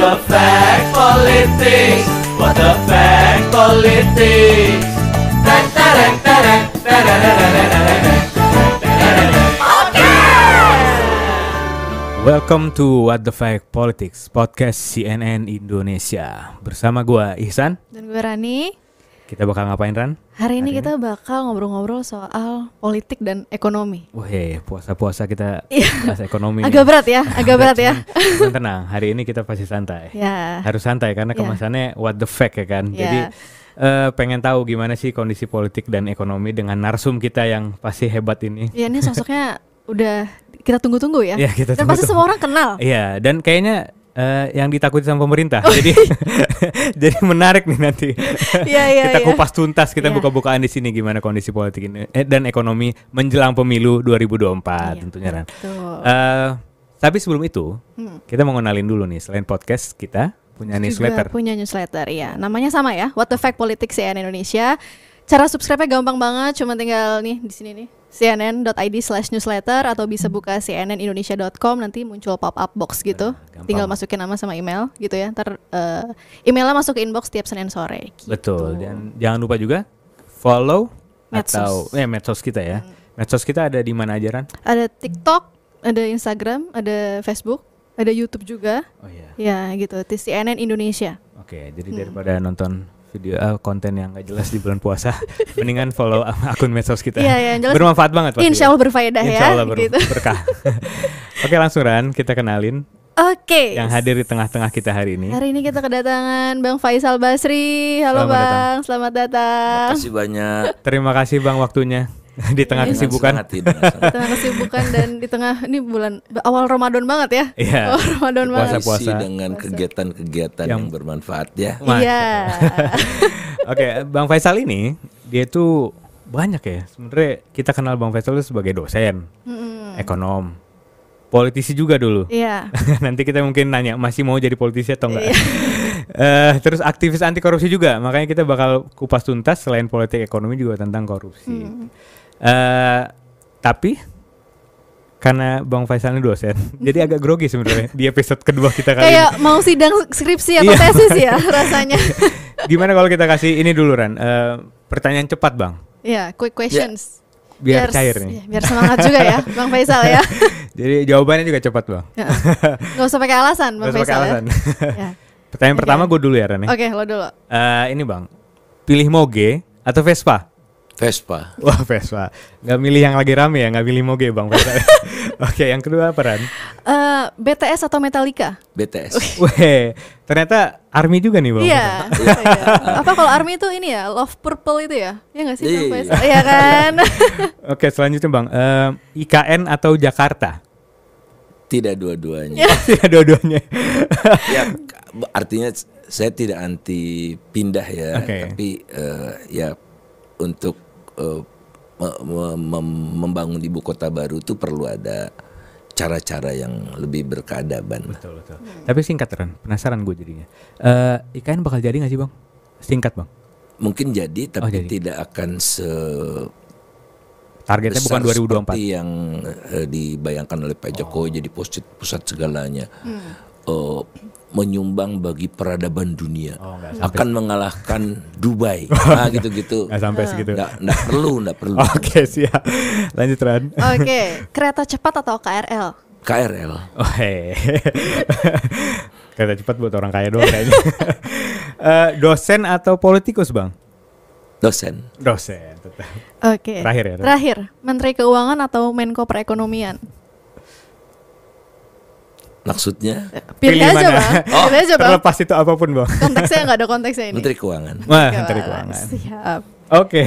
the fact politics, what the fact politics. Welcome to What The Fact Politics, podcast CNN Indonesia. Bersama gue Ihsan. Dan gue Rani. Kita bakal ngapain, Ran? Hari ini kita bakal ngobrol-ngobrol soal politik dan ekonomi. Wih, puasa-puasa kita bahas ekonomi. Agak berat ya, agak berat ya. Tenang, hari ini kita pasti santai. Yeah. Harus santai karena kemasannya What The Fact ya kan. Yeah. Jadi pengen tahu gimana sih kondisi politik dan ekonomi dengan narsum kita yang pasti hebat ini. Iya, ini sosoknya udah... Kita tunggu-tunggu ya. Ya kita dan tunggu-tunggu. Pasti semua orang kenal. Iya, dan kayaknya yang ditakuti sama pemerintah. Oh, jadi jadi menarik nih nanti. Kita kupas tuntas, kita buka-bukaan di sini gimana kondisi politik ini dan ekonomi menjelang pemilu 2024 tentunya kan. Tapi sebelum itu, kita mau ngenalin dulu nih, selain podcast kita punya newsletter. Punya newsletter, iya. Namanya sama ya, What The Fact Politics CNN Indonesia. Cara subscribe-nya gampang banget, cuma tinggal nih di sini nih cnn.id/newsletter atau bisa buka CNNIndonesia.com, nanti muncul pop-up box gitu. Gampang. Tinggal masukin nama sama email gitu ya. Ntar emailnya masuk ke inbox tiap Senin sore gitu. Betul. Dan jangan lupa juga follow medsos. Atau medsos kita ya. Medsos kita ada di mana aja, Ran? Ada TikTok, ada Instagram, ada Facebook, ada YouTube juga. Oh iya. Ya gitu, di CNN Indonesia. Oke, jadi daripada nonton video konten yang gak jelas di bulan puasa, mendingan follow akun medsos kita. Bermanfaat banget. Insya Allah berfaedah ya. Insya Allah berkah. Oke, langsung Ran, kita kenalin. Oke. Yang hadir di tengah-tengah kita hari ini. Hari ini kita kedatangan Bang Faisal Basri. Halo Bang, selamat datang. Terima kasih banyak. Terima kasih Bang waktunya di tengah kesibukan. Di tengah kesibukan dan di tengah ini bulan awal Ramadan banget ya. Iya. Awal Ramadan banget. Puasa-puasa dengan kegiatan-kegiatan yang bermanfaat ya. Iya. Oke, Bang Faisal ini dia tuh banyak ya. Sebenarnya kita kenal Bang Faisal itu sebagai dosen, ekonom, politisi juga dulu. Iya. Nanti kita mungkin nanya masih mau jadi politisi atau enggak. Terus aktivis anti korupsi juga, makanya kita bakal kupas tuntas selain politik ekonomi juga tentang korupsi. Tapi karena Bang Faisal ini dosen, jadi agak grogi sebenarnya di episode kedua kita kali ini. Kayak mau sidang skripsi atau tesis ya rasanya. Gimana kalau kita kasih ini dulu, Ran, pertanyaan cepat Bang. Iya, quick questions. Biar cair nih. Ya, biar semangat juga ya Bang Faisal ya. Jadi jawabannya juga cepat Bang. Gak usah pakai alasan Bang Faisal. Gak usah pakai alasan. Ya. Pertanyaan pertama gue dulu ya, Ren. Oke, lo dulu. Ini Bang, pilih Moge atau Vespa? Vespa. Wah, Vespa. Gak milih yang lagi rame ya, gak milih Moge Bang. Oke, yang kedua apa, Ran? BTS atau Metallica? BTS. Weh, ternyata ARMY juga nih Bang. Iya. Apa kalau ARMY itu ini ya, Love Purple itu ya? Iya gak sih Bang Faisal? Iya kan? Oke, selanjutnya Bang, IKN atau Jakarta? Tidak dua-duanya. Tidak dua-duanya. Ya, artinya saya tidak anti pindah ya, tapi ya untuk membangun ibu kota baru itu perlu ada cara-cara yang lebih berkeadaban. Betul, betul. Tapi singkat Ran, penasaran gue jadinya. IKN bakal jadi nggak sih Bang? Singkat Bang? Mungkin jadi, tapi jadi tidak akan se... Targetnya bukan 2024. Seperti yang dibayangkan oleh Pak Jokowi jadi pusat segalanya. Menyumbang bagi peradaban dunia, akan mengalahkan Dubai, gitu-gitu. Nggak sampai segitu. Nggak perlu. Oke, siap. Lanjut Ran. Oke, kereta cepat atau KRL? KRL. Oh, hey. Kereta cepat buat orang kaya doang kayaknya. Dosen atau politikus Bang? Dosen. Tetap. Oke. Terakhir, Menteri Keuangan atau Menko Perekonomian? Maksudnya pilih aja mana? Bang. Terlepas itu apapun Bang. Konteksnya nggak ada konteksnya ini. Menteri Keuangan. Wah, Menteri Keuangan. Siap. Oke.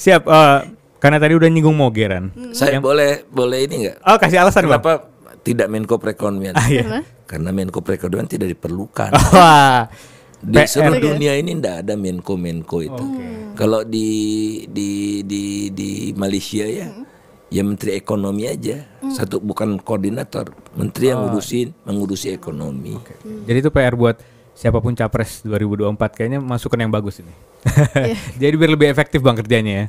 Siap. Karena tadi udah nyinggung Mogeran. Saya boleh ini nggak? Oh, kasih alasan kenapa Bang. Tidak Menko Perekonomian? Karena Menko Perekonomian tidak diperlukan. Di seluruh dunia ini tidak ada Menko itu. Kalau di Malaysia ya. Ya Menteri Ekonomi aja, satu bukan koordinator, menteri yang mengurusi ekonomi. Jadi itu PR buat siapapun capres 2024 kayaknya masukan yang bagus ini. Jadi biar lebih efektif Bang kerjanya ya.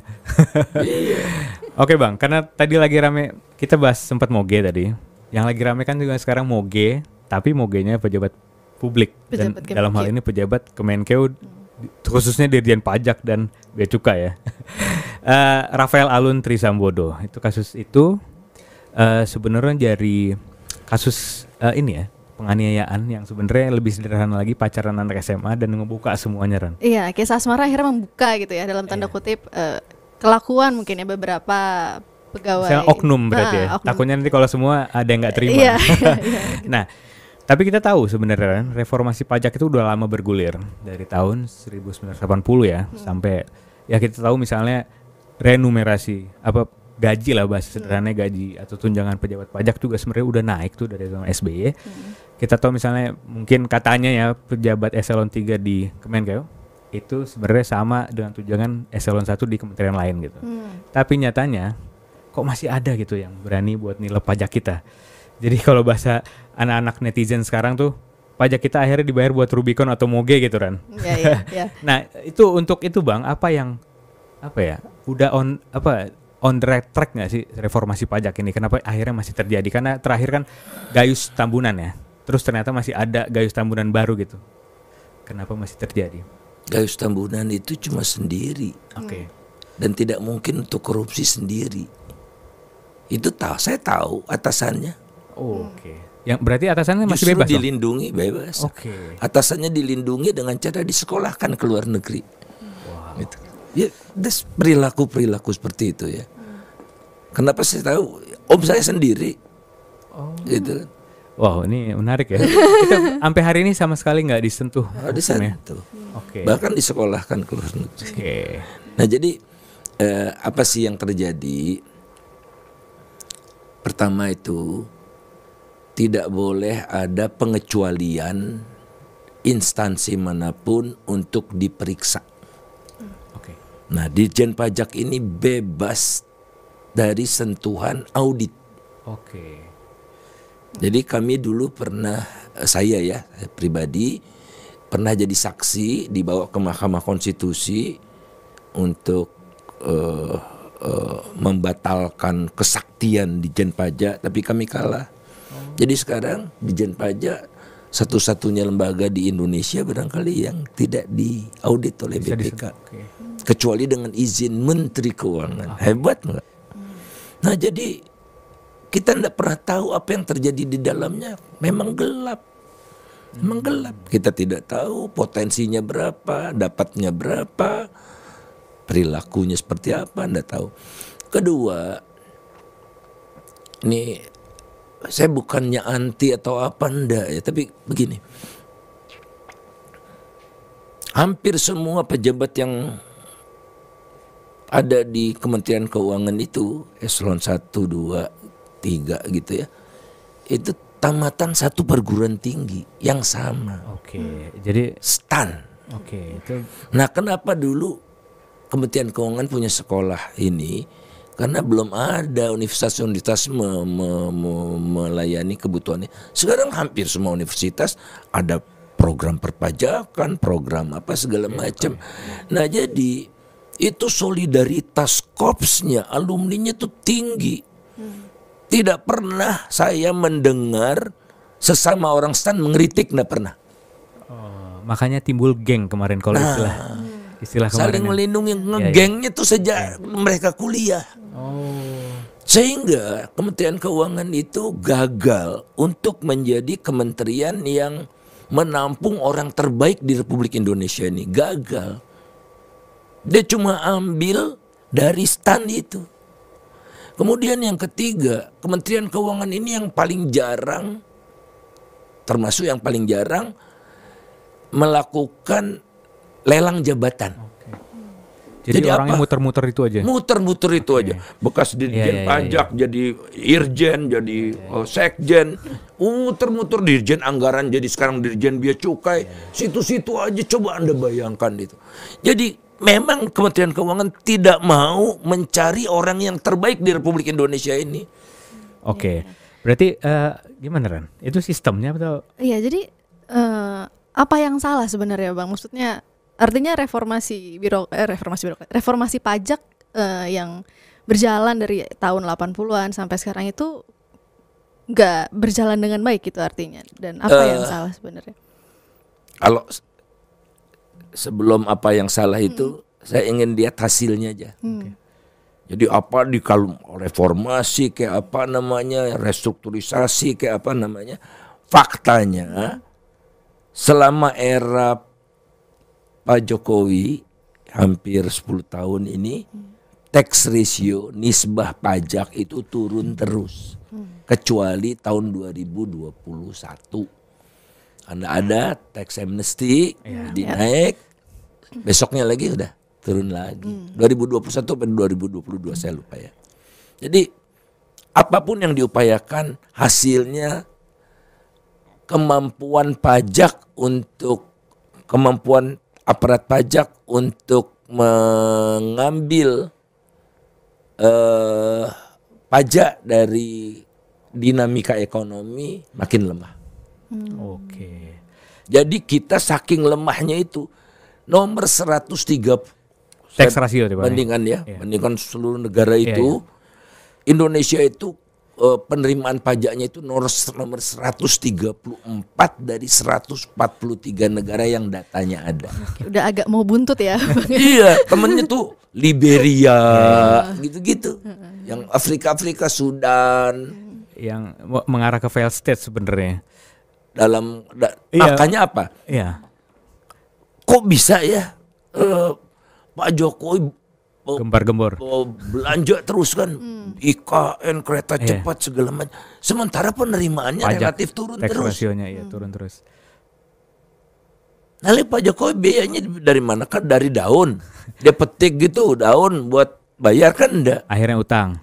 Oke Bang, karena tadi lagi rame kita bahas sempat Moge tadi. Yang lagi rame kan juga sekarang Moge tapi mogenya pejabat publik. Pejabat dan dalam hal ini pejabat Kemenkeu, khususnya Dirjen Pajak dan Bea Cukai ya. Rafael Alun Trisambodo, itu kasus itu sebenarnya dari kasus ini ya, penganiayaan yang sebenarnya lebih sederhana lagi, pacaran anak SMA dan ngebuka semuanya, Ran. Iya, kisah asmara akhirnya membuka gitu ya, dalam tanda kutip kelakuan mungkin ya beberapa pegawai. Misalnya oknum berarti ya, oknum. Takutnya nanti kalau semua ada yang nggak terima. Iya, iya. Nah, tapi kita tahu sebenarnya reformasi pajak itu udah lama bergulir, dari tahun 1980 ya, sampai ya kita tahu misalnya renumerasi, apa gaji lah bahasa sederhananya, gaji atau tunjangan pejabat pajak juga sebenarnya udah naik tuh dari zaman SBY. Kita tahu misalnya mungkin katanya ya pejabat eselon 3 di Kemenkeu itu sebenarnya sama dengan tunjangan eselon 1 di kementerian lain gitu. Tapi nyatanya kok masih ada gitu yang berani buat nilai pajak kita. Jadi kalau bahasa anak-anak netizen sekarang tuh, pajak kita akhirnya dibayar buat Rubicon atau moge gitu, Ran. Yeah, yeah, yeah. Nah, itu untuk itu Bang, apa yang apa ya? Udah on the right track nggak sih reformasi pajak ini? Kenapa akhirnya masih terjadi? Karena terakhir kan Gayus Tambunan ya. Terus ternyata masih ada Gayus Tambunan baru gitu. Kenapa masih terjadi? Gayus Tambunan itu cuma sendiri. Oke. Okay. Dan tidak mungkin untuk korupsi sendiri. Itu saya tahu atasannya. Oh, oke. Okay. Yang berarti atasannya masih bebas. Justru dilindungi bebas. Oke. Okay. Atasannya dilindungi dengan cara disekolahkan ke luar negeri. Wow. Gitu. Ya, perilaku seperti itu ya. Kenapa saya tahu? Om saya sendiri. Oh. Gitu. Wow, ini menarik ya. Kita sampai hari ini sama sekali nggak disentuh. Oh, disentuh. Oke. Okay. Bahkan disekolahkan ke luar negeri. Oke. Okay. Nah, jadi apa sih yang terjadi? Pertama itu tidak boleh ada pengecualian instansi manapun untuk diperiksa. Nah, Dirjen Pajak ini bebas dari sentuhan audit. Oke. Jadi kami dulu pernah, saya ya pribadi pernah jadi saksi dibawa ke Mahkamah Konstitusi untuk membatalkan kesaktian Dirjen Pajak, tapi kami kalah. Oh. Jadi sekarang Dirjen Pajak satu-satunya lembaga di Indonesia barangkali yang tidak diaudit oleh BPK. Okay. Kecuali dengan izin Menteri Keuangan. Hebat nggak? Nah, jadi kita tidak pernah tahu apa yang terjadi di dalamnya. Memang gelap. Memang gelap. Kita tidak tahu potensinya berapa, dapatnya berapa, perilakunya seperti apa, tidak tahu. Kedua, ini saya bukannya anti atau apa, enggak ya, tapi begini. Hampir semua pejabat yang ada di Kementerian Keuangan itu eselon 1, 2, 3 gitu ya, itu tamatan satu perguruan tinggi yang sama. Oke, jadi STAN. Oke, itu. Nah, kenapa dulu Kementerian Keuangan punya sekolah ini? Karena belum ada universitas-universitas melayani kebutuhannya. Sekarang hampir semua universitas ada program perpajakan, program apa segala macam. Nah, jadi itu solidaritas korpsnya, alumninya itu tinggi. Tidak pernah saya mendengar sesama orang STAN mengkritik, nggak pernah. Oh, makanya timbul geng kemarin kalau istilah saling melindungi, ngegengnya tuh sejak mereka kuliah. Oh. Sehingga Kementerian Keuangan itu gagal untuk menjadi kementerian yang menampung orang terbaik di Republik Indonesia ini. Gagal. Dia cuma ambil dari STAN itu. Kemudian yang ketiga, Kementerian Keuangan ini yang paling jarang, termasuk yang paling jarang melakukan lelang jabatan. Oke. Jadi orangnya muter-muter itu aja. Muter-muter itu aja. Bekas Dirjen Pajak jadi Irjen, jadi Sekjen, muter-muter Dirjen Anggaran, jadi sekarang Dirjen Bea Cukai. Situ-situ aja, coba Anda bayangkan itu. Jadi memang Kementerian Keuangan tidak mau mencari orang yang terbaik di Republik Indonesia ini. Oke, berarti gimana, Ran? Itu sistemnya atau? Iya, jadi apa yang salah sebenarnya, Bang? Maksudnya artinya reformasi pajak yang berjalan dari tahun 80-an sampai sekarang itu nggak berjalan dengan baik itu artinya. Dan apa yang salah sebenarnya? Kalau sebelum apa yang salah itu, saya ingin lihat hasilnya aja. Okay. Jadi apa di kalau reformasi kayak apa namanya, restrukturisasi kayak apa namanya, faktanya selama era Pak Jokowi hampir 10 tahun ini tax ratio nisbah pajak itu turun terus. Kecuali tahun 2021. Karena ada tax amnesty dinaik, besoknya lagi udah turun lagi. 2021 atau 2022 saya lupa ya. Jadi apapun yang diupayakan hasilnya kemampuan pajak untuk kemampuan aparat pajak untuk mengambil pajak dari dinamika ekonomi makin lemah. Oke. Jadi kita saking lemahnya itu nomor 130 tax ratio bandingan ya, bandingkan seluruh negara itu. Indonesia itu penerimaan pajaknya itu nomor 134 dari 143 negara yang datanya ada. Udah agak mau buntut ya. Iya, temennya tuh Liberia, gitu-gitu. Yang Afrika-Afrika, Sudan. Yang mengarah ke failed state sebenarnya. Dalam makanya apa? Iya. Kok bisa ya Pak Jokowi gembar-gembor belanja terus kan, IKN, kereta cepat segala macam, sementara penerimaannya pajak relatif turun terus. Iya, turun terus. Nah, Pak Jokowi biayanya dari mana? Kan dari daun. Dia petik gitu daun buat bayar kan enggak? Akhirnya utang.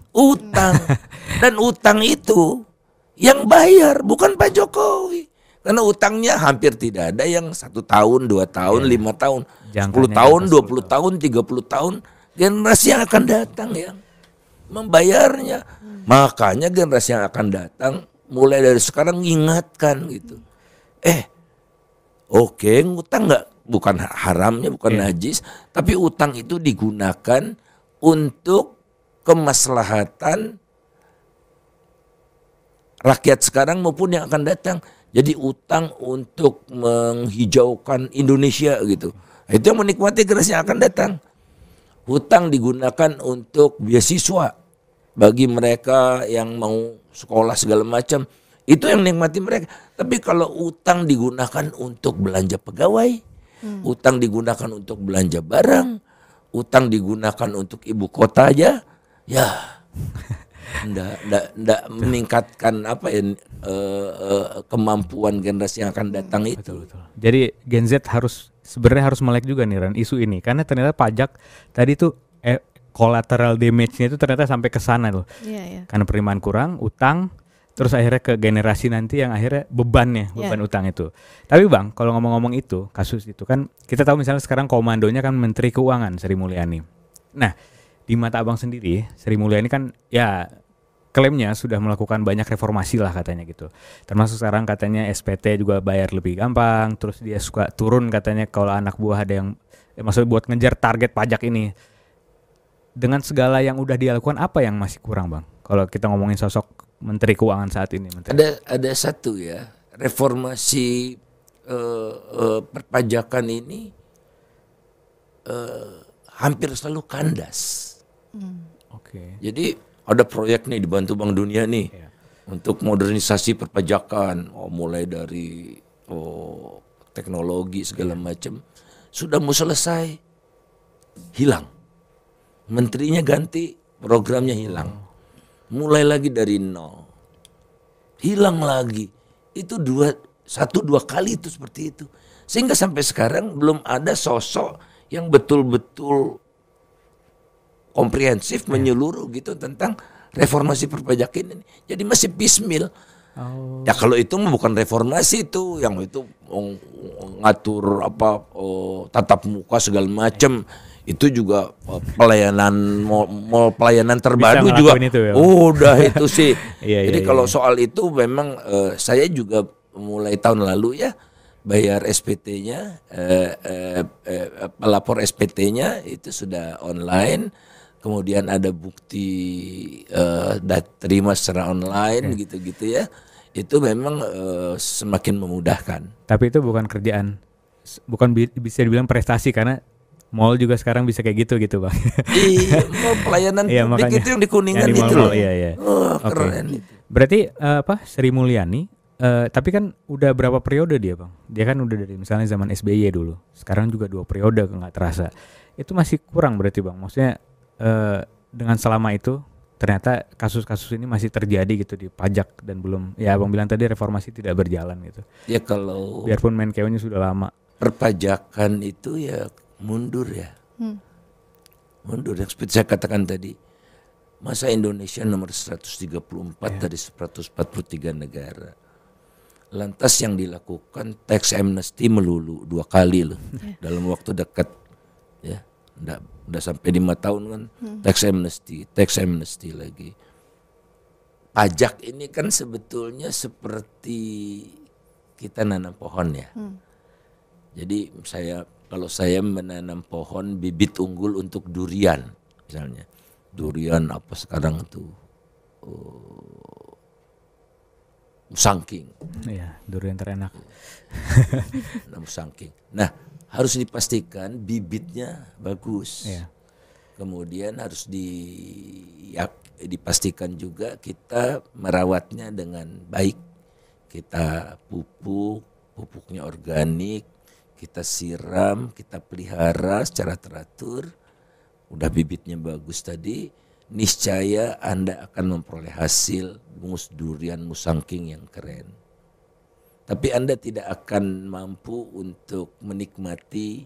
Dan utang itu yang bayar bukan Pak Jokowi. Karena utangnya hampir tidak ada yang 1 tahun, 2 tahun, 5 tahun, 10 tahun, 20 tahun, 30 tahun. Generasi yang akan datang yang membayarnya. Makanya generasi yang akan datang mulai dari sekarang ingatkan gitu. Oke, utang enggak, bukan haramnya, bukan najis, tapi utang itu digunakan untuk kemaslahatan rakyat sekarang maupun yang akan datang. Jadi utang untuk menghijaukan Indonesia gitu. Itu yang menikmati generasi yang akan datang. Hutang digunakan untuk beasiswa bagi mereka yang mau sekolah segala macam. Itu yang nikmati mereka. Tapi kalau utang digunakan untuk belanja pegawai, utang digunakan untuk belanja barang, utang digunakan untuk ibu kota aja, ya enggak meningkatkan apa ya, kemampuan generasi yang akan datang itu. Betul. Jadi Gen Z harus melek juga nih Ran isu ini, karena ternyata pajak tadi tuh collateral damage-nya itu ternyata sampai ke sana loh. Karena penerimaan kurang, utang, terus akhirnya ke generasi nanti yang akhirnya beban utang itu. Tapi Bang, kalau ngomong-ngomong itu, kasus itu kan kita tahu misalnya sekarang komandonya kan Menteri Keuangan Sri Mulyani. Nah, di mata Abang sendiri, Sri Mulyani kan ya klaimnya sudah melakukan banyak reformasi lah katanya gitu. Termasuk sekarang katanya SPT juga bayar lebih gampang. Terus dia suka turun katanya kalau anak buah ada yang maksudnya buat ngejar target pajak ini. Dengan segala yang udah dilakukan, apa yang masih kurang Bang? Kalau kita ngomongin sosok Menteri Keuangan saat ini. Ada satu ya, reformasi perpajakan ini hampir selalu kandas. Oke. Jadi ada proyek nih dibantu Bank Dunia nih untuk modernisasi perpajakan, mulai dari teknologi segala macam. Sudah mau selesai, hilang. Menterinya ganti, programnya hilang. Mulai lagi dari nol, hilang lagi. Itu satu dua kali itu seperti itu. Sehingga sampai sekarang belum ada sosok yang betul-betul komprehensif, menyeluruh gitu tentang reformasi perpajakan ini. Jadi masih piecemeal. Ya kalau itu bukan reformasi itu, yang itu ngatur apa tatap muka segala macam. Itu juga pelayanan mall pelayanan terbaru juga. Itu, ya. Udah itu sih. Jadi kalau soal itu memang saya juga mulai tahun lalu ya bayar SPT-nya, pelapor SPT-nya itu sudah online. kemudian ada bukti terima secara online gitu-gitu ya, itu memang semakin memudahkan. Tapi itu bukan kerjaan, bukan bisa dibilang prestasi, karena mall juga sekarang bisa kayak gitu gitu Bang. Iya, pelayanan publik itu yang di Kuningan itu loh. Iya, iya. Oh, keren. Itu. Berarti Sri Mulyani tapi kan udah berapa periode dia Bang? Dia kan udah dari misalnya zaman SBY dulu. Sekarang juga 2 periode nggak terasa. Itu masih kurang berarti Bang. Maksudnya dengan selama itu ternyata kasus-kasus ini masih terjadi gitu di pajak dan belum, ya Bang bilang tadi reformasi tidak berjalan gitu. Ya kalau biarpun Menkeu-nya sudah lama. Perpajakan itu ya mundur ya. Mundur yang seperti saya katakan tadi. Masa Indonesia nomor 134 dari 143 negara. Lantas yang dilakukan tax amnesty melulu 2 kali loh. Dalam waktu dekat ya. Udah sampai 5 tahun kan tax amnesty lagi. Pajak ini kan sebetulnya seperti kita nanam pohon ya. Jadi kalau saya menanam pohon bibit unggul untuk durian misalnya. Durian apa sekarang itu musangking. Iya, durian terenak. Musangking. Nah, harus dipastikan bibitnya bagus. Iya. Kemudian harus dipastikan juga kita merawatnya dengan baik. Kita pupuknya organik. Kita siram, kita pelihara secara teratur, udah bibitnya bagus tadi, niscaya Anda akan memperoleh hasil durian musangking yang keren. Tapi Anda tidak akan mampu untuk menikmati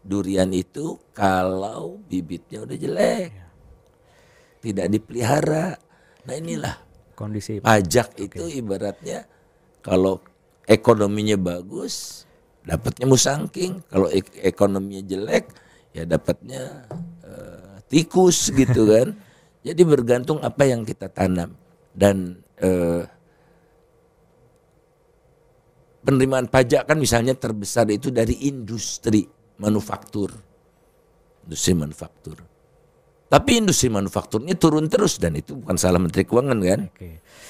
durian itu kalau bibitnya udah jelek, tidak dipelihara. Nah inilah kondisi pajak itu ibaratnya kalau ekonominya bagus, dapatnya musangking, kalau ekonominya jelek ya dapatnya tikus gitu kan. Jadi bergantung apa yang kita tanam. Dan penerimaan pajak kan misalnya terbesar itu dari industri manufaktur. Tapi industri manufakturnya turun terus dan itu bukan salah Menteri Keuangan kan.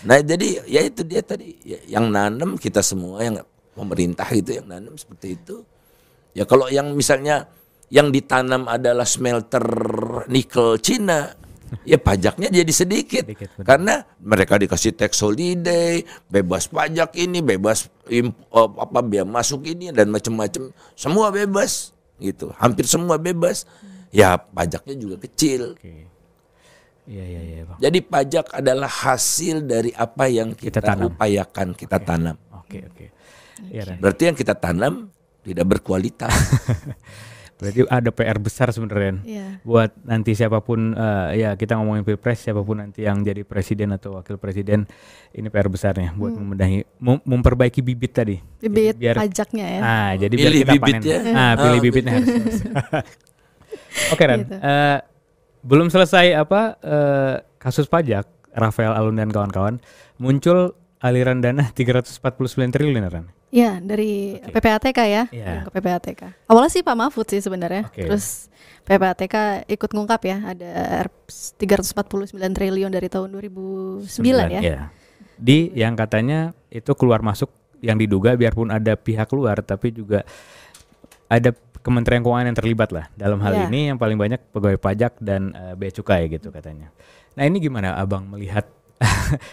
Nah jadi ya itu dia tadi ya, yang nanam kita semua, yang pemerintah itu yang nanam seperti itu. Ya kalau yang misalnya yang ditanam adalah smelter nikel Cina, ya pajaknya jadi sedikit. Karena mereka dikasih tax holiday, bebas pajak ini, bebas biaya masuk ini dan macam-macam. Semua bebas gitu. Hampir semua bebas. Ya pajaknya juga kecil. Ya, Bang. Jadi pajak adalah hasil dari apa yang kita tanam. Oke. Ya, berarti yang kita tanam tidak berkualitas. Berarti ada PR besar sebenarnya buat nanti siapapun ya kita ngomongin Pilpres, siapapun nanti yang jadi presiden atau wakil presiden, ini PR besarnya buat memperbaiki bibit tadi. Bibit biar, pajaknya ya. Jadi pilih biar kita panen. Pilih bibitnya. Oke Ran, gitu. Belum selesai kasus pajak Rafael Alun dan kawan-kawan, muncul aliran dana 349 triliun Ran. Ya, dari PPATK ya. Ke PPATK. Awalnya sih Pak Mahfud sih sebenarnya. Terus PPATK ikut ngungkap ya, ada 349 triliun dari tahun 2009 ya. Di yang katanya itu keluar masuk yang diduga, biarpun ada pihak luar tapi juga ada Kementerian Keuangan yang terlibat lah dalam hal ini, yang paling banyak pegawai pajak dan bea cukai gitu katanya. Nah, ini gimana Abang melihat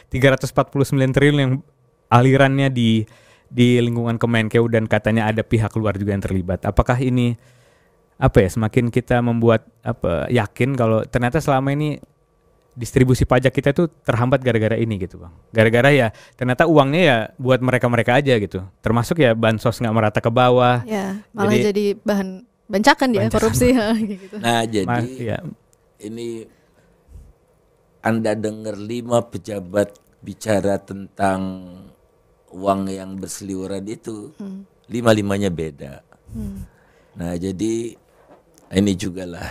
349 triliun yang alirannya di lingkungan Kemenkeu dan katanya ada pihak luar juga yang terlibat. Apakah ini semakin kita membuat yakin kalau ternyata selama ini distribusi pajak kita itu terhambat gara-gara ini gitu Bang. Gara-gara ya ternyata uangnya ya buat mereka-mereka aja gitu. Termasuk ya bansos nggak merata ke bawah. Ya, malah jadi bahan bancakan ya korupsi. Gitu. Nah jadi ini Anda dengar 5 pejabat bicara tentang uang yang berseliweran itu, 5-5-nya beda. Nah jadi ini juga lah,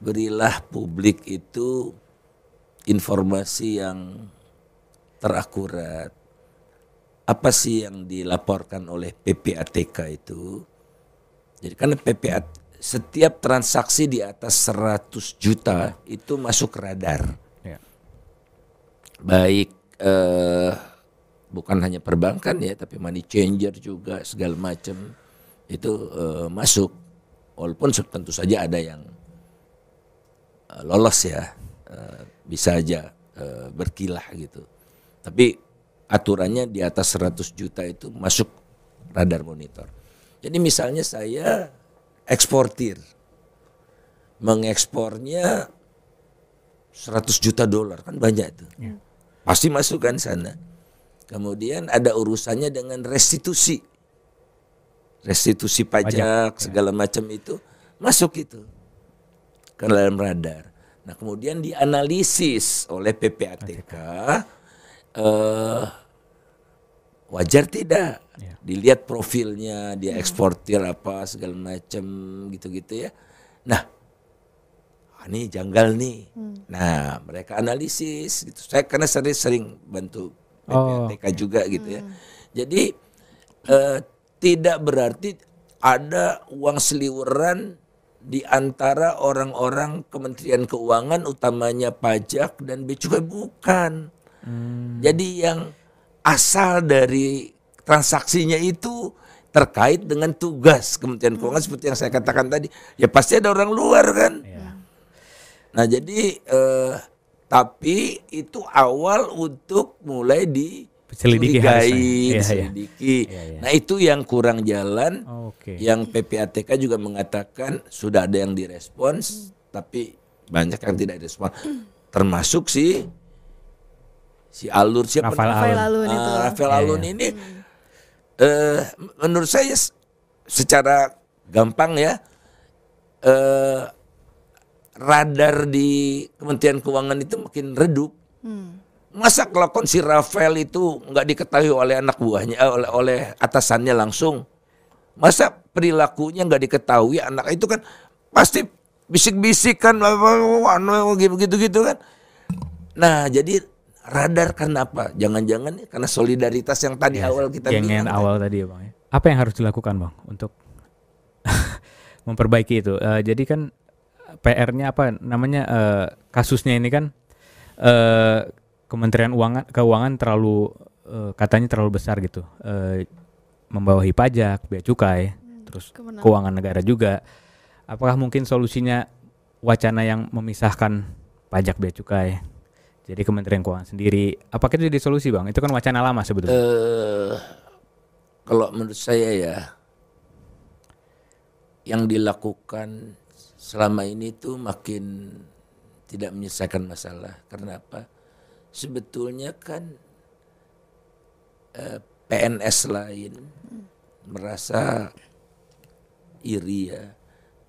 berilah publik itu informasi yang terakurat. Apa sih yang dilaporkan oleh PPATK itu? Jadi karena PPATK setiap transaksi di atas 100 juta itu masuk radar. Ya. Baik bukan hanya perbankan ya, tapi money changer juga segala macam itu masuk. Walaupun tentu saja ada yang lolos ya, bisa aja berkilah gitu. Tapi aturannya di atas 100 juta itu masuk radar monitor. Jadi misalnya saya eksportir, mengekspornya 100 juta dolar kan banyak itu, ya. Pasti masuk kan sana. Kemudian ada urusannya dengan restitusi, restitusi pajak segala macam itu masuk itu ke dalam radar. Nah kemudian dianalisis oleh PPATK, wajar tidak, dilihat profilnya, dia eksportir apa segala macam gitu-gitu ya. Nah ini janggal nih. Nah mereka analisis gitu. Saya karena sering bantu PPATK juga gitu ya. Jadi tidak berarti ada uang seliweran di antara orang-orang Kementerian Keuangan, utamanya pajak dan bea cukai, bukan. Jadi yang asal dari transaksinya itu terkait dengan tugas Kementerian Keuangan seperti yang saya katakan tadi. Ya pasti ada orang luar kan. Nah jadi tapi itu awal untuk mulai diselidiki. Nah itu yang kurang jalan. Yang PPATK juga mengatakan sudah ada yang direspons, tapi banyak yang tidak direspon. Termasuk si Alun, siapa? Rafael Alun, ini menurut saya secara gampang ya, radar di Kementerian Keuangan itu makin redup. Masa kelakuan si Rafael itu nggak diketahui oleh anak buahnya, oleh atasannya langsung? Masa perilakunya nggak diketahui anak itu kan? Pasti bisik-bisik kan, gitu-gitu kan. Nah jadi radar karena apa? Jangan-jangan karena solidaritas yang tadi awal kita bilang. Tadi ya Bang. Apa yang harus dilakukan Bang untuk memperbaiki itu? Jadi kan PR-nya apa namanya, kasusnya ini kan Kementerian Keuangan terlalu katanya terlalu besar gitu, membawahi pajak, bea cukai, terus keuangan negara juga. Apakah mungkin solusinya wacana yang memisahkan pajak bea cukai? Jadi Kementerian Keuangan sendiri, apakah itu jadi solusi Bang? Itu kan wacana lama sebetulnya. Kalau menurut saya ya, yang dilakukan selama ini tuh makin tidak menyelesaikan masalah. Karena apa? Sebetulnya kan PNS lain merasa iri ya,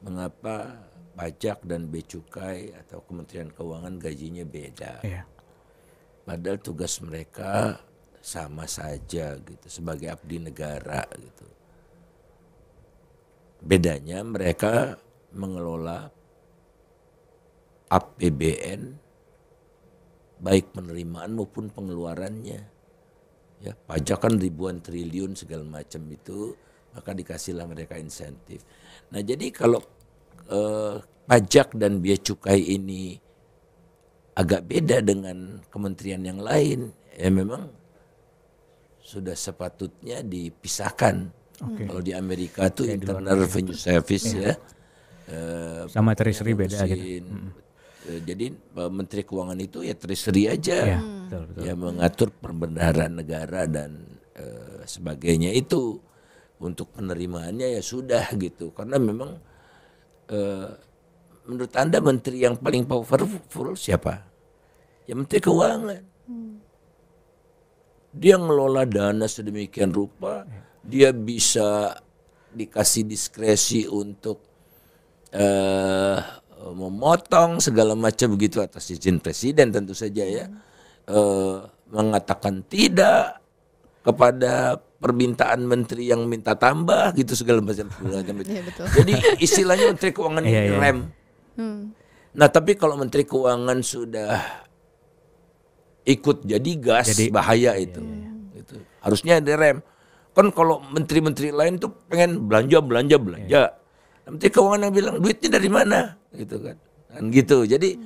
mengapa pajak dan bea cukai atau Kementerian Keuangan gajinya beda. Padahal tugas mereka sama saja gitu, sebagai abdi negara gitu. Bedanya mereka mengelola APBN, baik penerimaan maupun pengeluarannya. Ya, pajak kan ribuan triliun segala macam itu, maka dikasihlah mereka insentif. Nah, jadi kalau pajak dan bea cukai ini agak beda dengan kementerian yang lain, ya memang sudah sepatutnya dipisahkan. Kalau di Amerika tuh Internal Revenue Service ya, sama Treasury beda gitu. Jadi Menteri Keuangan itu ya Treasury aja, yang mengatur perbendaharaan negara dan sebagainya itu. Untuk penerimaannya ya sudah gitu, karena memang menurut Anda menteri yang paling powerful siapa? Ya Menteri Keuangan. Dia ngelola dana sedemikian rupa, dia bisa dikasih diskresi untuk memotong segala macam begitu atas izin presiden tentu saja ya. Mengatakan tidak kepada permintaan menteri yang minta tambah gitu segala macam. Jadi istilahnya Menteri Keuangan rem. Nah tapi kalau Menteri Keuangan sudah ikut jadi gas, bahaya itu. Itu harusnya direm. Kan kalau menteri-menteri lain tuh pengen belanja. Menteri Keuangan yang bilang duitnya dari mana gitu kan. Dan gitu. Jadi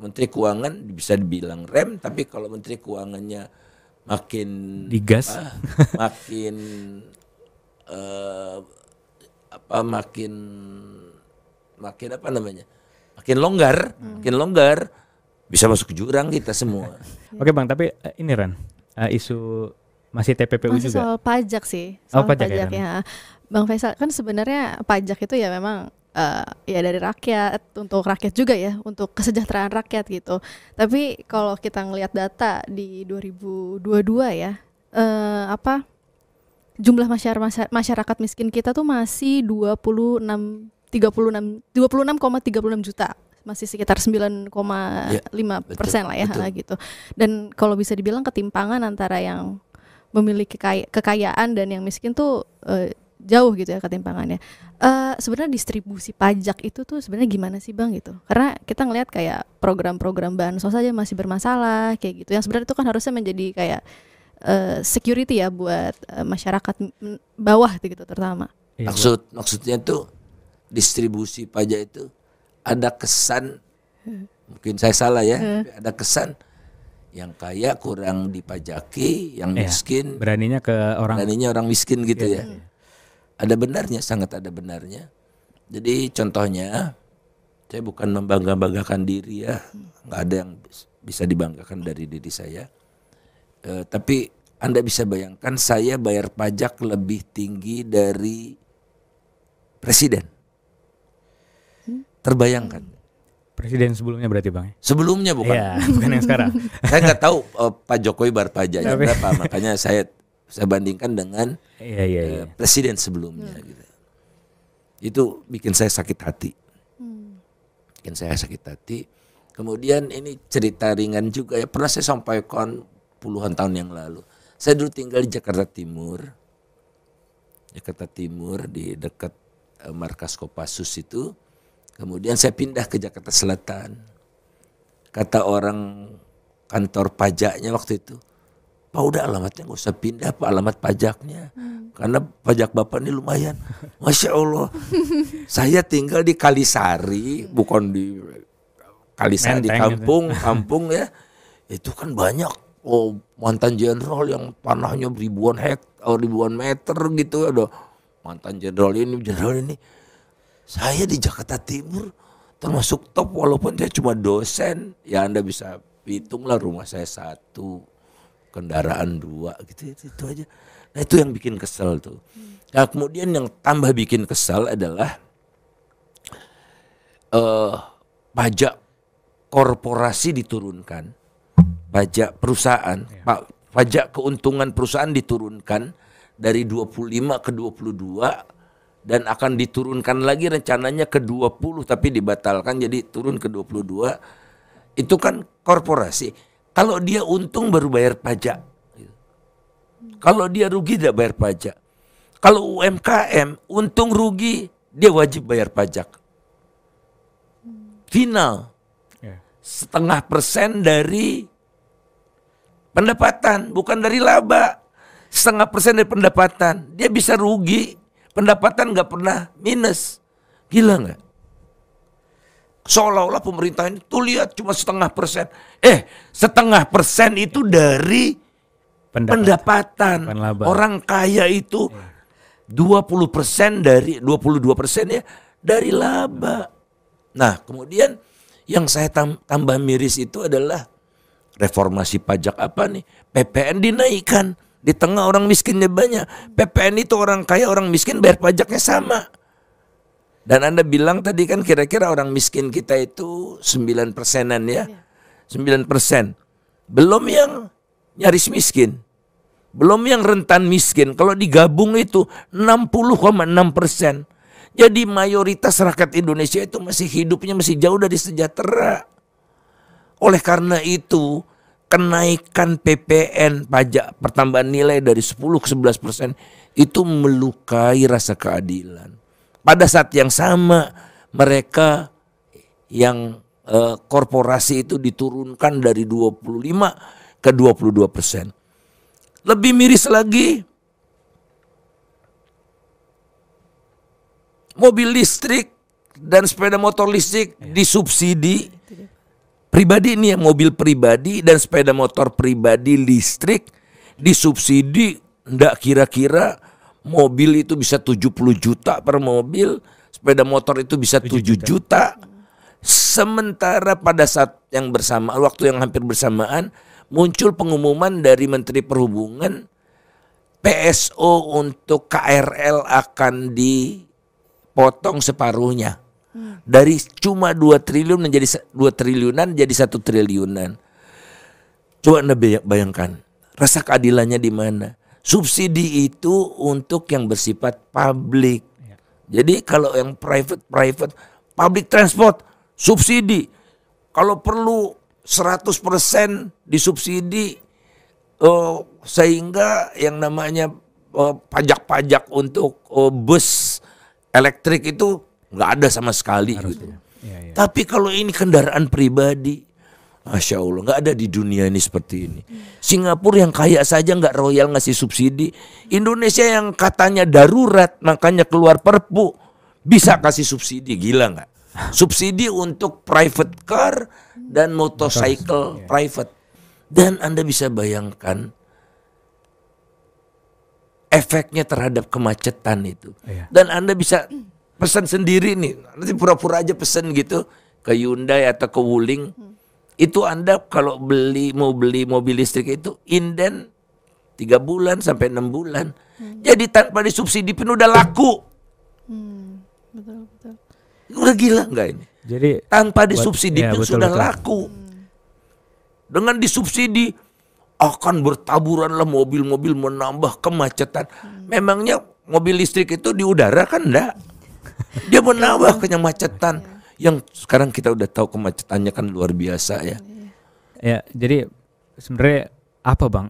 Menteri Keuangan bisa dibilang rem, tapi kalau Menteri Keuangannya makin digas, makin makin longgar, bisa masuk ke jurang kita semua. Oke Bang, tapi ini Ran, isu masih TPPU masih juga. Soal pajak sih. Soal pajak ya. Bang Faisal, kan sebenarnya pajak itu ya memang ya dari rakyat, untuk rakyat juga ya, untuk kesejahteraan rakyat gitu. Tapi kalau kita ngelihat data di 2022 ya, jumlah masyarakat miskin kita tuh masih 26,36 juta, masih sekitar 9,5% lah ya, betul. Gitu. Dan kalau bisa dibilang ketimpangan antara yang memiliki kekayaan dan yang miskin tuh jauh gitu ya ketimpangannya. Sebenarnya distribusi pajak itu tuh sebenarnya gimana sih Bang gitu? Karena kita ngelihat kayak program-program bansos aja masih bermasalah kayak gitu. Yang sebenarnya itu kan harusnya menjadi kayak security ya buat masyarakat bawah gitu terutama. Maksudnya tuh distribusi pajak itu ada kesan, mungkin saya salah ya, ada kesan yang kaya kurang dipajaki, yang miskin beraninya orang miskin gitu ya. Ada benarnya, sangat ada benarnya. Jadi contohnya, saya bukan membangga-banggakan diri ya, nggak ada yang bisa dibanggakan dari diri saya. Tapi Anda bisa bayangkan saya bayar pajak lebih tinggi dari presiden. Terbayangkan. Presiden sebelumnya berarti Bang? Sebelumnya bukan? Iya, bukan yang sekarang. Saya nggak tahu Pak Jokowi bayar pajaknya berapa, makanya saya bandingkan dengan presiden sebelumnya gitu. Itu bikin saya sakit hati. Kemudian ini cerita ringan juga ya, pernah saya sampaikan puluhan tahun yang lalu. Saya dulu tinggal di Jakarta Timur. Jakarta Timur di dekat markas Kopassus itu. Kemudian saya pindah ke Jakarta Selatan. Kata orang kantor pajaknya waktu itu, Pak, udah alamatnya nggak usah pindah Pak, alamat pajaknya, karena pajak Bapak ini lumayan. Masya Allah. Saya tinggal di Kalisari, bukan di Kalisari, di kampung ya. Itu kan banyak mantan jenderal yang tanahnya ribuan hektar, ribuan meter gitu. Aduh, mantan jenderal ini. Saya di Jakarta Timur termasuk top, walaupun saya cuma dosen. Ya Anda bisa hitunglah, rumah saya satu, kendaraan dua gitu, itu aja. Nah itu yang bikin kesel tuh. Nah kemudian yang tambah bikin kesel adalah pajak korporasi diturunkan, pajak perusahaan, pajak keuntungan perusahaan diturunkan dari 25 ke 22 dan akan diturunkan lagi rencananya ke 20 tapi dibatalkan, jadi turun ke 22. Itu kan korporasi. Kalau dia untung baru bayar pajak. Kalau dia rugi tidak bayar pajak. Kalau UMKM untung rugi dia wajib bayar pajak. Final. 0,5% dari pendapatan, bukan dari laba. 0,5% dari pendapatan. Dia bisa rugi, pendapatan nggak pernah minus. Gila nggak? Seolah-olah pemerintah ini tuh lihat cuma 0,5%. 0,5% itu dari pendapatan. Orang kaya itu 20% dari 22% ya dari laba. Nah kemudian yang saya tambah miris itu adalah reformasi pajak apa nih, PPN dinaikkan di tengah orang miskinnya banyak. PPN itu orang kaya orang miskin bayar pajaknya sama. Dan Anda bilang tadi kan kira-kira orang miskin kita itu 9%-an ya. 9%. Belum yang nyaris miskin. Belum yang rentan miskin. Kalau digabung itu 60,6%. Jadi mayoritas rakyat Indonesia itu masih hidupnya masih jauh dari sejahtera. Oleh karena itu, kenaikan PPN pajak pertambahan nilai dari 10 ke 11% itu melukai rasa keadilan. Pada saat yang sama mereka yang korporasi itu diturunkan dari 25 ke 22%. Lebih miris lagi mobil listrik dan sepeda motor listrik disubsidi. Pribadi nih, mobil pribadi dan sepeda motor pribadi listrik disubsidi. Ndak kira-kira mobil itu bisa 70 juta per mobil, sepeda motor itu bisa 7 juta. Sementara pada saat yang bersamaan, waktu yang hampir bersamaan, muncul pengumuman dari Menteri Perhubungan, PSO untuk KRL akan dipotong separuhnya. Dari cuma 2 triliun menjadi 2 triliunan jadi 1 triliunan. Coba Anda bayangkan, rasa keadilannya di mana? Subsidi itu untuk yang bersifat publik. Jadi kalau yang private, public transport subsidi. Kalau perlu 100% disubsidi, sehingga yang namanya pajak-pajak untuk bus elektrik itu nggak ada sama sekali gitu. Ya. Tapi kalau ini kendaraan pribadi, Masya Allah, nggak ada di dunia ini seperti ini. Singapura yang kaya saja nggak royal ngasih subsidi. Indonesia yang katanya darurat, makanya keluar perpu, bisa kasih subsidi, gila nggak? Subsidi untuk private car dan motorcycle private. Dan Anda bisa bayangkan efeknya terhadap kemacetan itu. Dan Anda bisa pesan sendiri nih, nanti pura-pura aja pesan gitu ke Hyundai atau ke Wuling. Itu Anda kalau mau beli mobil listrik itu inden 3 bulan sampai 6 bulan. Jadi tanpa disubsidi pun udah laku. Betul. Udah gila nggak ini? Jadi tanpa disubsidi pun sudah laku. Dengan disubsidi akan bertaburanlah mobil-mobil, menambah kemacetan. Memangnya mobil listrik itu di udara kan enggak? Dia menambah kemacetan. Yang sekarang kita udah tahu kemacetannya kan luar biasa ya. Ya, jadi sebenarnya apa Bang?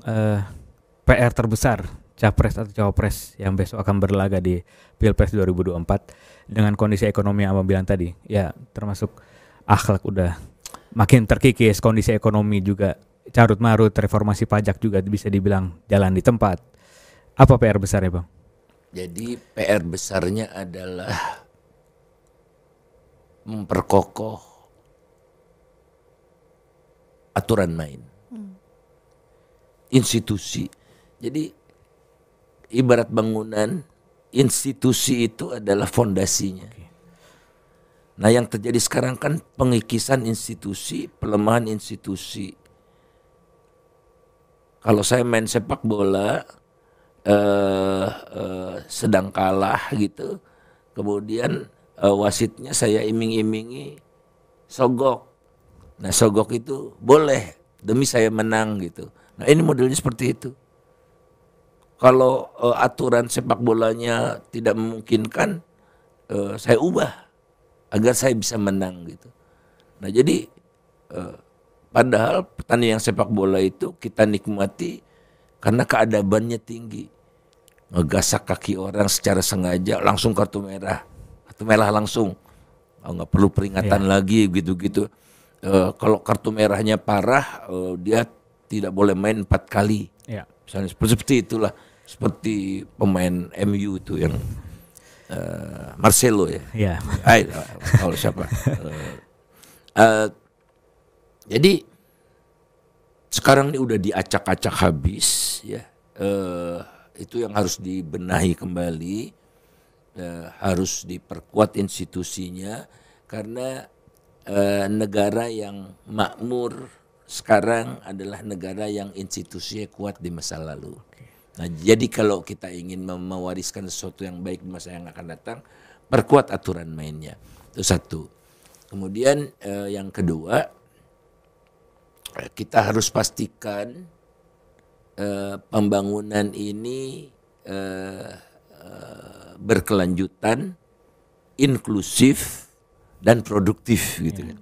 PR terbesar capres atau cawapres yang besok akan berlaga di Pilpres 2024. Dengan kondisi ekonomi yang Abang bilang tadi, ya termasuk akhlak udah makin terkikis, kondisi ekonomi juga carut marut, reformasi pajak juga bisa dibilang jalan di tempat. Apa PR besar ya Bang? Jadi PR besarnya adalah memperkokoh aturan main institusi. Jadi ibarat bangunan, institusi itu adalah fondasinya. Nah, yang terjadi sekarang kan pengikisan institusi, pelemahan institusi. Kalau saya main sepak bola sedang kalah gitu, kemudian wasitnya saya iming-imingi sogok. Nah, sogok itu boleh demi saya menang gitu. Nah, ini modelnya seperti itu. Kalau aturan sepak bolanya tidak memungkinkan, saya ubah agar saya bisa menang gitu. Nah, jadi padahal pertandingan sepak bola itu kita nikmati karena keadabannya tinggi. Ngegasak kaki orang secara sengaja, langsung kartu merah. Kartu merah langsung. Nggak perlu peringatan lagi gitu-gitu. Kalau kartu merahnya parah, dia tidak boleh main 4 kali. Ya. Misalnya seperti itulah. Seperti pemain MU itu yang Marcelo ya. Iya. Kalau siapa? Jadi sekarang ini udah diacak-acak habis ya. Itu yang harus dibenahi kembali. Harus diperkuat institusinya karena negara yang makmur sekarang adalah negara yang institusinya kuat di masa lalu. Nah, jadi kalau kita ingin mewariskan sesuatu yang baik di masa yang akan datang, perkuat aturan mainnya. Itu satu. Kemudian yang kedua, kita harus pastikan pembangunan ini berkelanjutan, inklusif dan produktif gitu.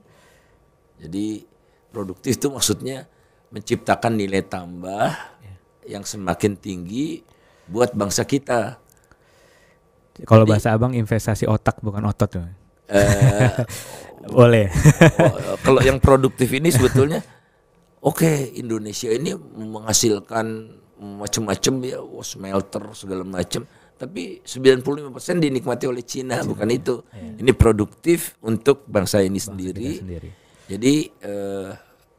Jadi produktif itu maksudnya menciptakan nilai tambah yang semakin tinggi buat bangsa kita. Kalau bahasa Abang, investasi otak bukan otot tuh. Boleh. Kalau yang produktif ini sebetulnya oke, Indonesia ini menghasilkan macam-macam ya, smelter segala macam. Tapi 95% dinikmati oleh Cina, bukan itu. Ya. Ini produktif untuk bangsa ini sendiri. Jadi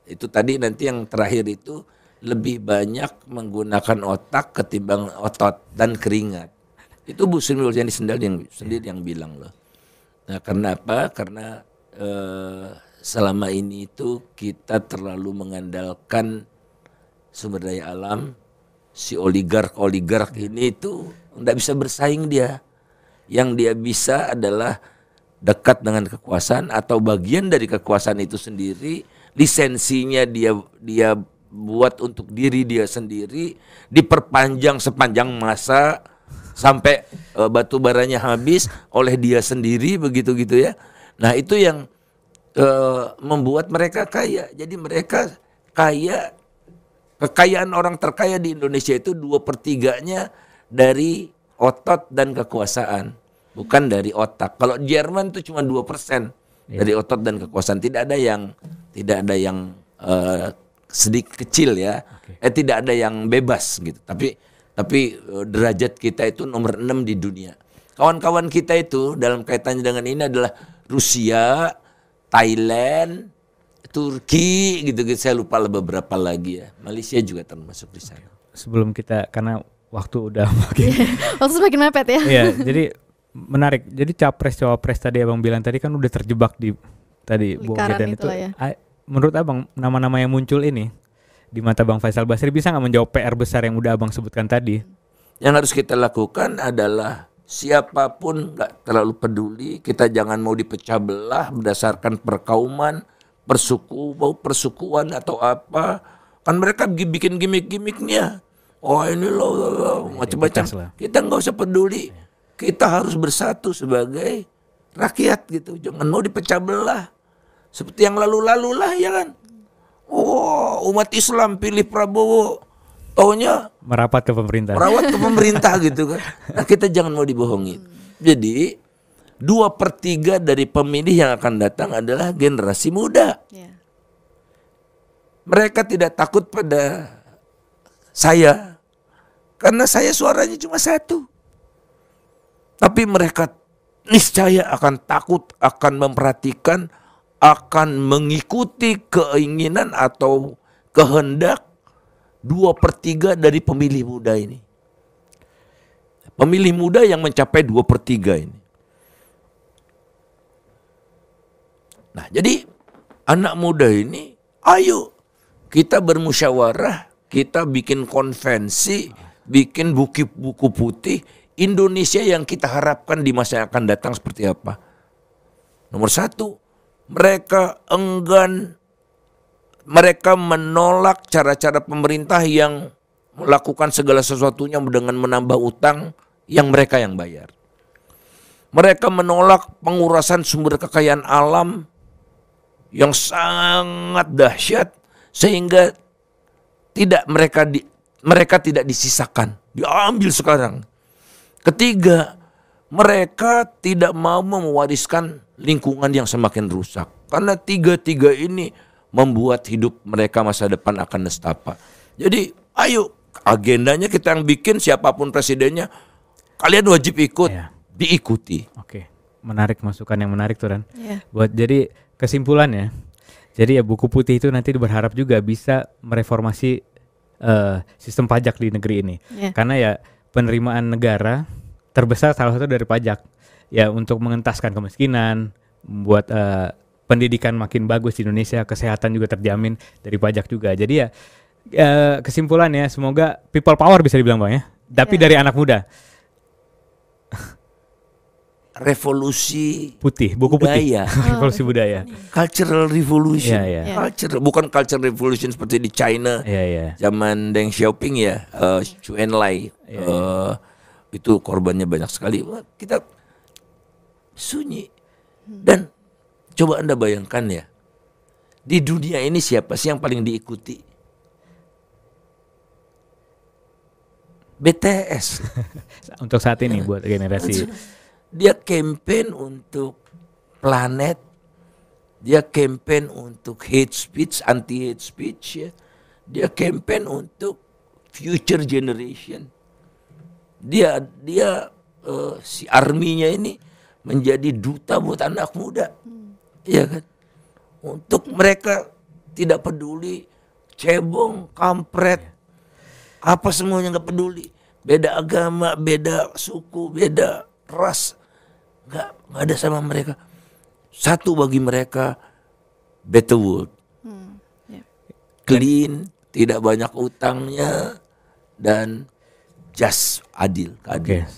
itu tadi, nanti yang terakhir itu lebih banyak menggunakan otak ketimbang otot dan keringat. Itu Bu Sri Mulyani sendiri yang bilang loh. Nah, karena apa? Karena selama ini itu kita terlalu mengandalkan sumber daya alam. Si oligark-oligark ini itu nggak bisa bersaing dia. Yang dia bisa adalah dekat dengan kekuasaan atau bagian dari kekuasaan itu sendiri. Lisensinya dia buat untuk diri dia sendiri, diperpanjang sepanjang masa sampai batu baranya habis oleh dia sendiri, begitu-gitu ya. Nah, itu yang membuat mereka kaya. Jadi mereka kaya. Kekayaan orang terkaya di Indonesia itu 2/3-nya dari otot dan kekuasaan, bukan dari otak. Kalau Jerman itu cuma 2% dari otot dan kekuasaan. Tidak ada yang sedikit kecil ya. Tidak ada yang bebas gitu. Tapi derajat kita itu nomor 6 di dunia. Kawan-kawan kita itu dalam kaitannya dengan ini adalah Rusia, Thailand, Turki, gitu-gitu, saya lupa beberapa lagi ya. Malaysia juga termasuk di sana. Sebelum kita, karena waktu udah makin waktu semakin mepet ya. Iya, jadi menarik. Jadi capres-cawapres tadi abang bilang tadi kan udah terjebak di tadi lingkaran dan itu ya. Menurut abang nama-nama yang muncul ini di mata Bang Faisal Basri bisa nggak menjawab PR besar yang udah abang sebutkan tadi? Yang harus kita lakukan adalah siapapun, nggak terlalu peduli, kita jangan mau dipecah belah berdasarkan perkauman, persukuan atau apa. Kan mereka bikin gimmick-gimmicknya. Oh ini loh macam-macam. Kita nggak usah peduli. Kita harus bersatu sebagai rakyat gitu. Jangan mau dipecah belah. Seperti yang lalu-lalu lah ya kan. Oh umat Islam pilih Prabowo. Taunya merapat ke pemerintah. Merawat ke pemerintah gitu kan. Nah, kita jangan mau dibohongin. Jadi 2/3 dari pemilih yang akan datang adalah generasi muda. Yeah. Mereka tidak takut pada saya, karena saya suaranya cuma satu. Tapi mereka niscaya akan takut, akan memperhatikan, akan mengikuti keinginan atau kehendak 2/3 dari pemilih muda ini. Pemilih muda yang mencapai 2/3 ini. Nah, jadi anak muda ini, ayo kita bermusyawarah, kita bikin konvensi, bikin buku putih Indonesia yang kita harapkan di masa yang akan datang seperti apa. Nomor 1, mereka enggan, mereka menolak cara-cara pemerintah yang melakukan segala sesuatunya dengan menambah utang yang mereka yang bayar. Mereka menolak pengurasan sumber kekayaan alam yang sangat dahsyat sehingga mereka tidak disisakan, diambil sekarang. Ketiga, mereka tidak mau mewariskan lingkungan yang semakin rusak. Karena tiga-tiga ini membuat hidup mereka masa depan akan nestapa. Jadi ayo agendanya kita yang bikin, siapapun presidennya kalian wajib ikut, diikuti. Oke, menarik, masukan yang menarik tuh Ran. Buat jadi kesimpulannya, jadi ya buku putih itu nanti berharap juga bisa mereformasi sistem pajak di negeri ini. Karena ya penerimaan negara terbesar salah satu dari pajak. Ya untuk mengentaskan kemiskinan, membuat pendidikan makin bagus di Indonesia, kesehatan juga terjamin dari pajak juga. Jadi ya kesimpulannya semoga people power bisa dibilang Bang ya, tapi dari anak muda. Revolusi putih, buku budaya. Putih. Revolusi budaya. Cultural revolution. Culture, bukan culture revolution seperti di China. Zaman Deng Xiaoping ya, Chu Enlai. Itu korbannya banyak sekali. Wah, kita sunyi. Dan coba Anda bayangkan ya. Di dunia ini siapa sih yang paling diikuti? BTS. Untuk saat ini buat generasi. Dia campaign untuk planet, dia campaign untuk hate speech, anti hate speech ya. Dia campaign untuk future generation. dia si arminya ini menjadi duta buat anak muda, ya kan? Untuk mereka tidak peduli cebong, kampret, apa semuanya nggak peduli, beda agama, beda suku, beda ras, nggak ada sama mereka. Satu bagi mereka, Betterwood, clean, tidak banyak utangnya, dan just adil. Okay.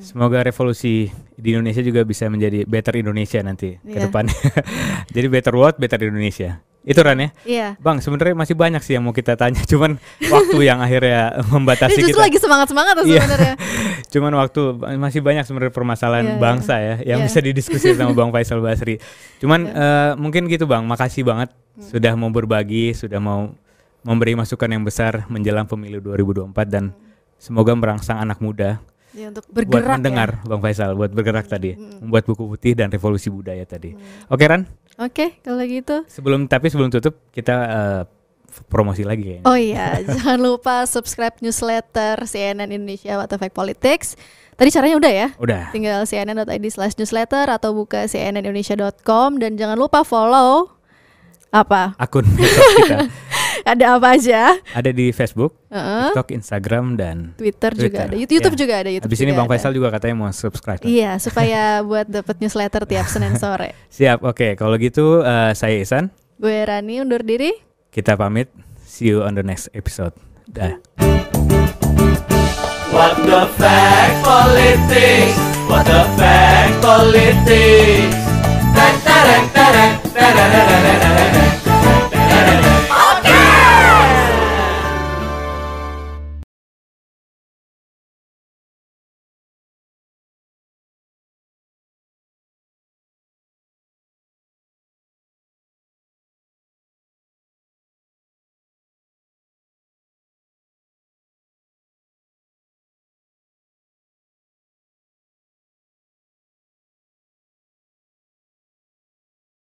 Semoga revolusi di Indonesia juga bisa menjadi better Indonesia nanti ke depan. Jadi better world, better Indonesia. Itu Ran ya? Iya. Bang, sebenarnya masih banyak sih yang mau kita tanya, cuman waktu yang akhirnya membatasi kita. Justru lagi semangat-semangat sebenarnya. Cuman waktu masih banyak sebenarnya permasalahan bangsa ya yang bisa didiskusi sama Bang Faisal Basri. Cuman mungkin gitu Bang, makasih banget sudah mau berbagi, sudah mau memberi masukan yang besar menjelang pemilu 2024 dan semoga merangsang anak muda untuk bergerak, buat mendengar Bang Faisal, buat bergerak tadi, membuat buku putih dan revolusi budaya tadi. Oke Ran? Oke, kalau gitu. Sebelum tutup kita promosi lagi kayaknya. Oh iya, jangan lupa subscribe newsletter CNN Indonesia What The Fact Politics. Tadi caranya udah ya? Udah. Tinggal cnn.id/newsletter atau buka CNNIndonesia.com dan jangan lupa follow akun TikTok kita. Ada apa aja? Ada di Facebook, TikTok, Instagram, dan Twitter juga ada. YouTube juga ada. Habis ini Bang Faisal juga katanya mau subscribe. Iya, supaya buat dapat newsletter tiap Senin sore. Siap, oke. Kalau gitu saya Ihsan. Gue Rani undur diri. Kita pamit. See you on the next episode. Dah. What the fact politics? What the fact politics?